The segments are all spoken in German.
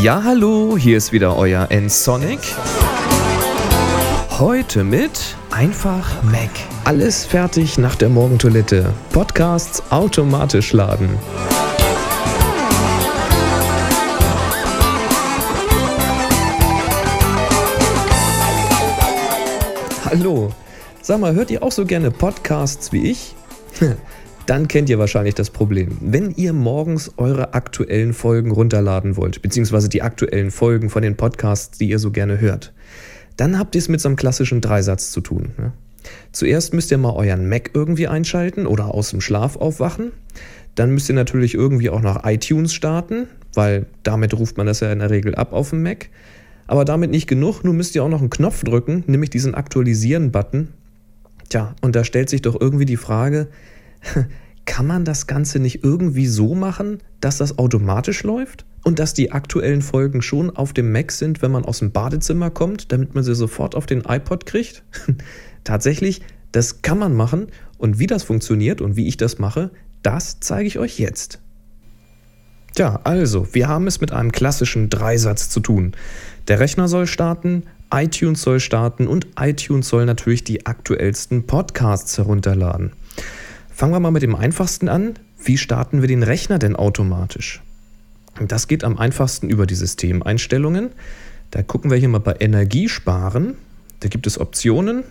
Ja, hallo, hier ist wieder euer nsonic. Heute mit einfach Mac. Alles fertig nach der Morgentoilette. Podcasts automatisch laden. Hallo, sag mal, hört ihr auch so gerne Podcasts wie ich? Dann kennt ihr wahrscheinlich das Problem. Wenn ihr morgens eure aktuellen Folgen runterladen wollt, beziehungsweise die aktuellen Folgen von den Podcasts, die ihr so gerne hört, dann habt ihr es mit so einem klassischen Dreisatz zu tun. Zuerst müsst ihr mal euren Mac irgendwie einschalten oder aus dem Schlaf aufwachen. Dann müsst ihr natürlich irgendwie auch noch iTunes starten, weil damit ruft man das ja in der Regel ab auf dem Mac. Aber damit nicht genug, nun müsst ihr auch noch einen Knopf drücken, nämlich diesen Aktualisieren-Button. Tja, und da stellt sich doch irgendwie die Frage, kann man das Ganze nicht irgendwie so machen, dass das automatisch läuft und dass die aktuellen Folgen schon auf dem Mac sind, wenn man aus dem Badezimmer kommt, damit man sie sofort auf den iPod kriegt? Tatsächlich, das kann man machen, und wie das funktioniert und wie ich das mache, das zeige ich euch jetzt. Tja, also, wir haben es mit einem klassischen Dreisatz zu tun. Der Rechner soll starten, iTunes soll starten und iTunes soll natürlich die aktuellsten Podcasts herunterladen. Fangen wir mal mit dem einfachsten an. Wie starten wir den Rechner denn automatisch? Das geht am einfachsten über die Systemeinstellungen. Da gucken wir hier mal bei Energiesparen. Da gibt es Optionen.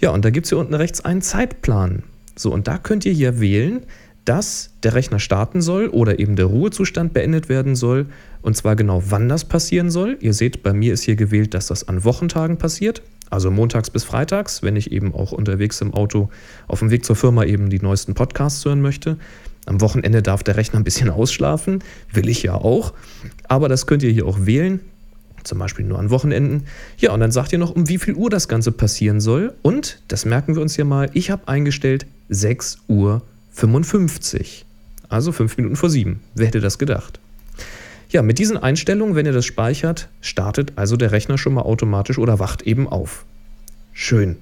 Ja, und da gibt es hier unten rechts einen Zeitplan. So, und da könnt ihr hier wählen, dass der Rechner starten soll oder eben der Ruhezustand beendet werden soll. Und zwar genau, wann das passieren soll. Ihr seht, bei mir ist hier gewählt, dass das an Wochentagen passiert. Also montags bis freitags, wenn ich eben auch unterwegs im Auto auf dem Weg zur Firma eben die neuesten Podcasts hören möchte. Am Wochenende darf der Rechner ein bisschen ausschlafen. Will ich ja auch. Aber das könnt ihr hier auch wählen. Zum Beispiel nur an Wochenenden. Ja, und dann sagt ihr noch, um wie viel Uhr das Ganze passieren soll. Und, das merken wir uns hier mal, ich habe eingestellt 6 Uhr 55, also 5 Minuten vor 7. Wer hätte das gedacht? Ja, mit diesen Einstellungen, wenn ihr das speichert, startet also der Rechner schon mal automatisch oder wacht eben auf. Schön.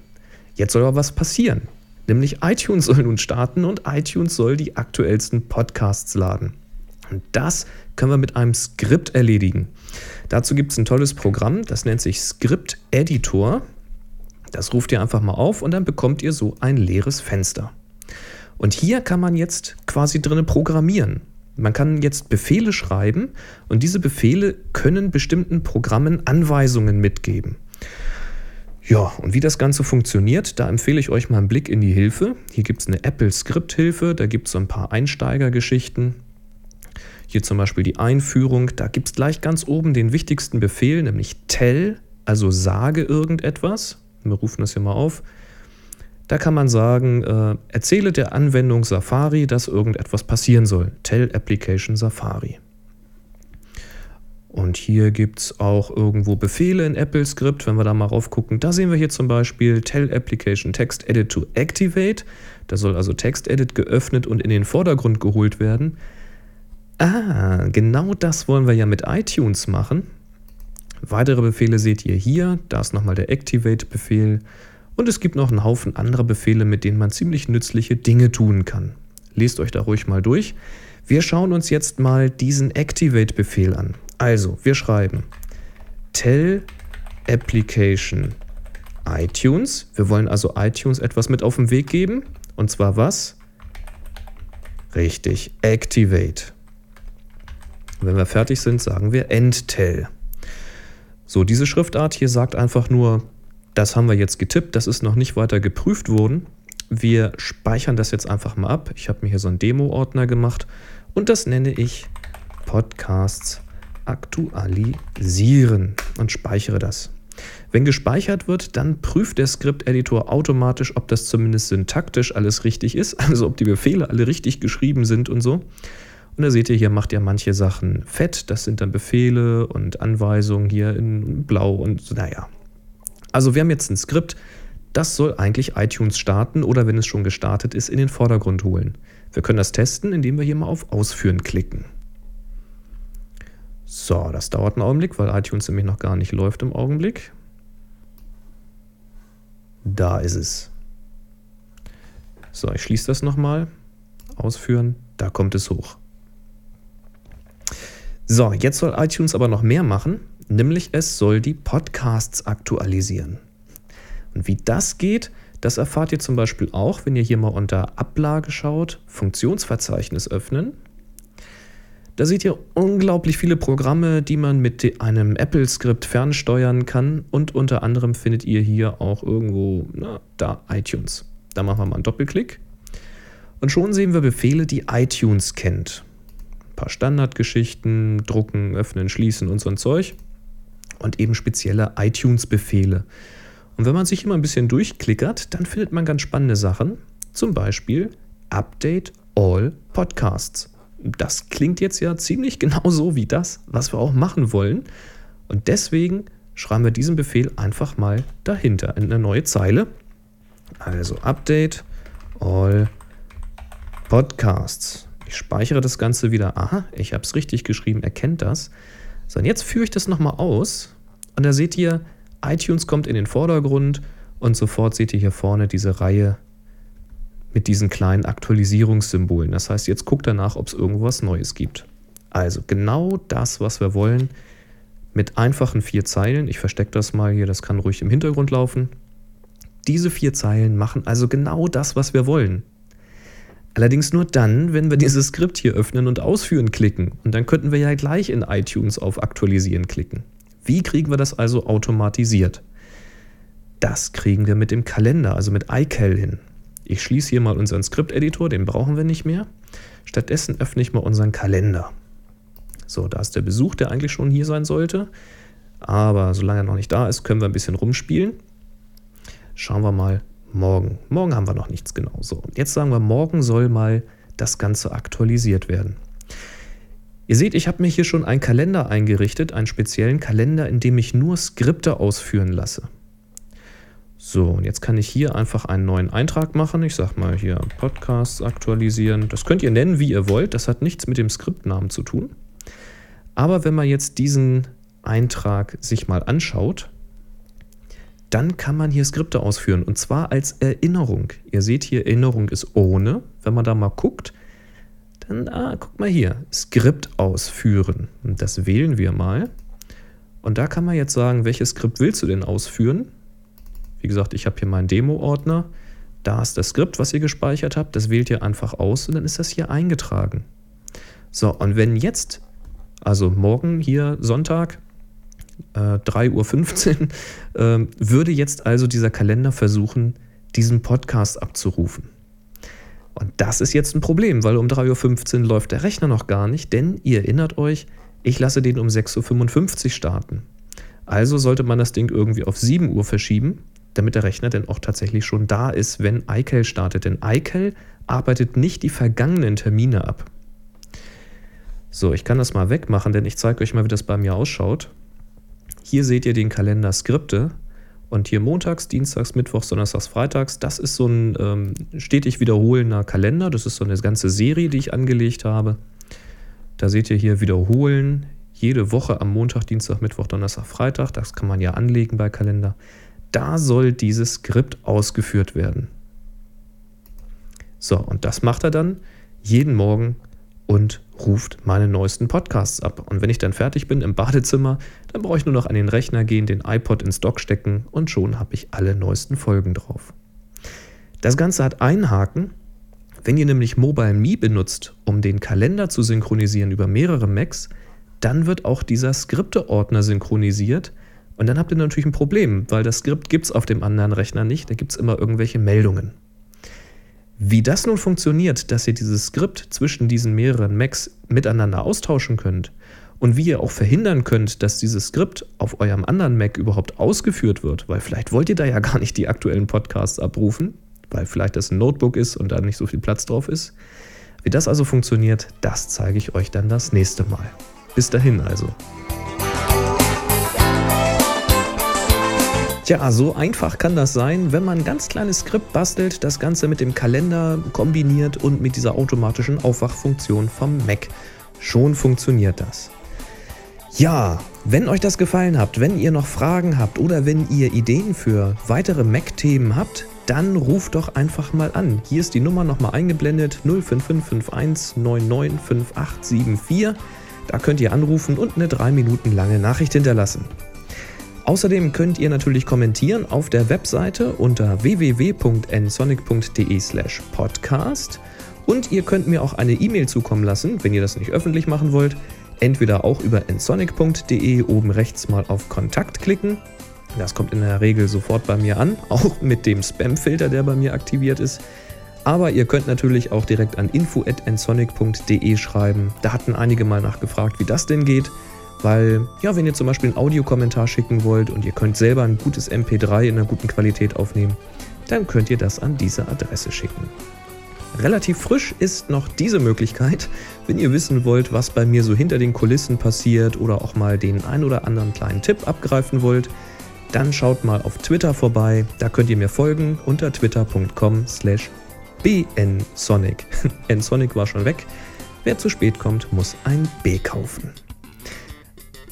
Jetzt soll aber was passieren. Nämlich iTunes soll nun starten und iTunes soll die aktuellsten Podcasts laden. Und das können wir mit einem Skript erledigen. Dazu gibt es ein tolles Programm, das nennt sich Script Editor. Das ruft ihr einfach mal auf und dann bekommt ihr so ein leeres Fenster. Und hier kann man jetzt quasi drin programmieren. Man kann jetzt Befehle schreiben und diese Befehle können bestimmten Programmen Anweisungen mitgeben. Ja, und wie das Ganze funktioniert, da empfehle ich euch mal einen Blick in die Hilfe. Hier gibt es eine Apple-Skript-Hilfe, da gibt es so ein paar Einsteigergeschichten. Hier zum Beispiel die Einführung, da gibt es gleich ganz oben den wichtigsten Befehl, nämlich tell, also sage irgendetwas. Wir rufen das hier mal auf. Da kann man sagen, erzähle der Anwendung Safari, dass irgendetwas passieren soll. Tell Application Safari. Und hier gibt es auch irgendwo Befehle in Apple Script, wenn wir da mal raufgucken. Da sehen wir hier zum Beispiel Tell Application TextEdit to Activate. Da soll also TextEdit geöffnet und in den Vordergrund geholt werden. Ah, genau das wollen wir ja mit iTunes machen. Weitere Befehle seht ihr hier. Da ist nochmal der Activate-Befehl. Und es gibt noch einen Haufen anderer Befehle, mit denen man ziemlich nützliche Dinge tun kann. Lest euch da ruhig mal durch. Wir schauen uns jetzt mal diesen Activate-Befehl an. Also, wir schreiben tell application iTunes. Wir wollen also iTunes etwas mit auf den Weg geben. Und zwar was? Richtig, activate. Und wenn wir fertig sind, sagen wir end tell. So, diese Schriftart hier sagt einfach nur, das haben wir jetzt getippt, das ist noch nicht weiter geprüft worden. Wir speichern das jetzt einfach mal ab. Ich habe mir hier so einen Demo-Ordner gemacht und das nenne ich Podcasts aktualisieren und speichere das. Wenn gespeichert wird, dann prüft der Script-Editor automatisch, ob das zumindest syntaktisch alles richtig ist, also ob die Befehle alle richtig geschrieben sind und so. Und da seht ihr, hier macht er manche Sachen fett, das sind dann Befehle und Anweisungen hier in blau und naja. Also wir haben jetzt ein Skript, das soll eigentlich iTunes starten oder wenn es schon gestartet ist, in den Vordergrund holen. Wir können das testen, indem wir hier mal auf Ausführen klicken. So, das dauert einen Augenblick, weil iTunes nämlich noch gar nicht läuft im Augenblick. Da ist es. So, ich schließe das nochmal. Ausführen, da kommt es hoch. So, jetzt soll iTunes aber noch mehr machen, nämlich es soll die Podcasts aktualisieren. Und wie das geht, das erfahrt ihr zum Beispiel auch, wenn ihr hier mal unter Ablage schaut, Funktionsverzeichnis öffnen. Da seht ihr unglaublich viele Programme, die man mit einem Apple-Skript fernsteuern kann, und unter anderem findet ihr hier auch irgendwo, da iTunes. Da machen wir mal einen Doppelklick und schon sehen wir Befehle, die iTunes kennt. Ein paar Standardgeschichten, drucken, öffnen, schließen und so ein Zeug und eben spezielle iTunes-Befehle. Und wenn man sich immer ein bisschen durchklickert, dann findet man ganz spannende Sachen, zum Beispiel Update All Podcasts. Das klingt jetzt ja ziemlich genau so wie das, was wir auch machen wollen. Und deswegen schreiben wir diesen Befehl einfach mal dahinter in eine neue Zeile. Also Update All Podcasts. Ich speichere das Ganze wieder. Aha, ich habe es richtig geschrieben, erkennt das. So, und jetzt führe ich das nochmal aus. Und da seht ihr, iTunes kommt in den Vordergrund und sofort seht ihr hier vorne diese Reihe mit diesen kleinen Aktualisierungssymbolen. Das heißt, jetzt guckt danach, ob es irgendwo was Neues gibt. Also genau das, was wir wollen, mit einfachen 4 Zeilen. Ich verstecke das mal hier, das kann ruhig im Hintergrund laufen. Diese 4 Zeilen machen also genau das, was wir wollen. Allerdings nur dann, wenn wir dieses Skript hier öffnen und ausführen klicken. Und dann könnten wir ja gleich in iTunes auf Aktualisieren klicken. Wie kriegen wir das also automatisiert? Das kriegen wir mit dem Kalender, also mit iCal hin. Ich schließe hier mal unseren Script-Editor, den brauchen wir nicht mehr. Stattdessen öffne ich mal unseren Kalender. So, da ist der Besuch, der eigentlich schon hier sein sollte. Aber solange er noch nicht da ist, können wir ein bisschen rumspielen. Schauen wir mal morgen. Morgen haben wir noch nichts, genau. So, und jetzt sagen wir, morgen soll mal das Ganze aktualisiert werden. Ihr seht, ich habe mir hier schon einen Kalender eingerichtet, einen speziellen Kalender, in dem ich nur Skripte ausführen lasse. So, und jetzt kann ich hier einfach einen neuen Eintrag machen. Ich sage mal hier Podcasts aktualisieren. Das könnt ihr nennen, wie ihr wollt. Das hat nichts mit dem Skriptnamen zu tun. Aber wenn man jetzt diesen Eintrag sich mal anschaut, dann kann man hier Skripte ausführen. Und zwar als Erinnerung. Ihr seht hier, Erinnerung ist ohne. Wenn man da mal guckt, dann, guck mal hier, Skript ausführen. Und das wählen wir mal. Und da kann man jetzt sagen, welches Skript willst du denn ausführen? Wie gesagt, ich habe hier meinen Demo-Ordner. Da ist das Skript, was ihr gespeichert habt. Das wählt ihr einfach aus und dann ist das hier eingetragen. So, und wenn jetzt, also morgen hier Sonntag, 3.15 Uhr, würde jetzt also dieser Kalender versuchen, diesen Podcast abzurufen. Und das ist jetzt ein Problem, weil um 3.15 Uhr läuft der Rechner noch gar nicht, denn ihr erinnert euch, ich lasse den um 6.55 Uhr starten. Also sollte man das Ding irgendwie auf 7 Uhr verschieben, damit der Rechner dann auch tatsächlich schon da ist, wenn iCal startet. Denn iCal arbeitet nicht die vergangenen Termine ab. So, ich kann das mal wegmachen, denn ich zeige euch mal, wie das bei mir ausschaut. Hier seht ihr den Kalender Skripte und hier montags, dienstags, mittwochs, donnerstags, freitags. Das ist so ein stetig wiederholender Kalender. Das ist so eine ganze Serie, die ich angelegt habe. Da seht ihr hier Wiederholen. Jede Woche am Montag, Dienstag, Mittwoch, Donnerstag, Freitag. Das kann man ja anlegen bei Kalender. Da soll dieses Skript ausgeführt werden. So, und das macht er dann jeden Morgen und ruft meine neuesten Podcasts ab. Und wenn ich dann fertig bin im Badezimmer, dann brauche ich nur noch an den Rechner gehen, den iPod ins Dock stecken und schon habe ich alle neuesten Folgen drauf. Das Ganze hat einen Haken. Wenn ihr nämlich MobileMe benutzt, um den Kalender zu synchronisieren über mehrere Macs, dann wird auch dieser Skripte-Ordner synchronisiert und dann habt ihr natürlich ein Problem, weil das Skript gibt es auf dem anderen Rechner nicht, da gibt es immer irgendwelche Meldungen. Wie das nun funktioniert, dass ihr dieses Skript zwischen diesen mehreren Macs miteinander austauschen könnt und wie ihr auch verhindern könnt, dass dieses Skript auf eurem anderen Mac überhaupt ausgeführt wird, weil vielleicht wollt ihr da ja gar nicht die aktuellen Podcasts abrufen, weil vielleicht das ein Notebook ist und da nicht so viel Platz drauf ist. Wie das also funktioniert, das zeige ich euch dann das nächste Mal. Bis dahin also. Tja, so einfach kann das sein, wenn man ein ganz kleines Skript bastelt, das Ganze mit dem Kalender kombiniert und mit dieser automatischen Aufwachfunktion vom Mac. Schon funktioniert das. Ja, wenn euch das gefallen hat, wenn ihr noch Fragen habt oder wenn ihr Ideen für weitere Mac-Themen habt, dann ruft doch einfach mal an. Hier ist die Nummer nochmal eingeblendet, 05551 995874. Da könnt ihr anrufen und eine 3 Minuten lange Nachricht hinterlassen. Außerdem könnt ihr natürlich kommentieren auf der Webseite unter www.nsonic.de/podcast und ihr könnt mir auch eine E-Mail zukommen lassen, wenn ihr das nicht öffentlich machen wollt. Entweder auch über nsonic.de oben rechts mal auf Kontakt klicken. Das kommt in der Regel sofort bei mir an, auch mit dem Spam-Filter, der bei mir aktiviert ist. Aber ihr könnt natürlich auch direkt an info@nsonic.de schreiben. Da hatten einige mal nachgefragt, wie das denn geht. Weil, ja, wenn ihr zum Beispiel einen Audiokommentar schicken wollt und ihr könnt selber ein gutes MP3 in einer guten Qualität aufnehmen, dann könnt ihr das an diese Adresse schicken. Relativ frisch ist noch diese Möglichkeit, wenn ihr wissen wollt, was bei mir so hinter den Kulissen passiert oder auch mal den ein oder anderen kleinen Tipp abgreifen wollt, dann schaut mal auf Twitter vorbei, da könnt ihr mir folgen unter twitter.com/bnsonic. nsonic war schon weg, wer zu spät kommt, muss ein B kaufen.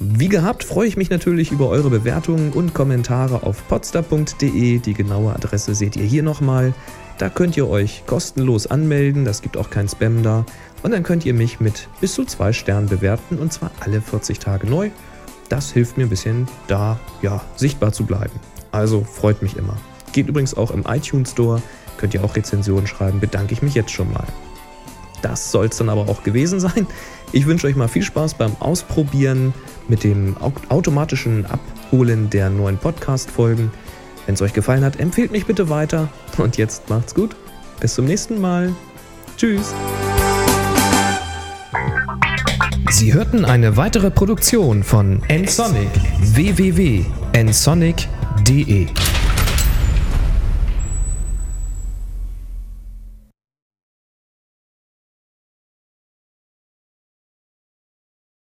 Wie gehabt, freue ich mich natürlich über eure Bewertungen und Kommentare auf podstar.de. Die genaue Adresse seht ihr hier nochmal. Da könnt ihr euch kostenlos anmelden, das gibt auch kein Spam da. Und dann könnt ihr mich mit bis zu 2 Sternen bewerten und zwar alle 40 Tage neu. Das hilft mir ein bisschen da, ja, sichtbar zu bleiben. Also freut mich immer. Geht übrigens auch im iTunes Store, könnt ihr auch Rezensionen schreiben, bedanke ich mich jetzt schon mal. Das soll es dann aber auch gewesen sein. Ich wünsche euch mal viel Spaß beim Ausprobieren mit dem automatischen Abholen der neuen Podcast-Folgen. Wenn es euch gefallen hat, empfehlt mich bitte weiter. Und jetzt macht's gut. Bis zum nächsten Mal. Tschüss. Sie hörten eine weitere Produktion von nsonic. www.nsonic.de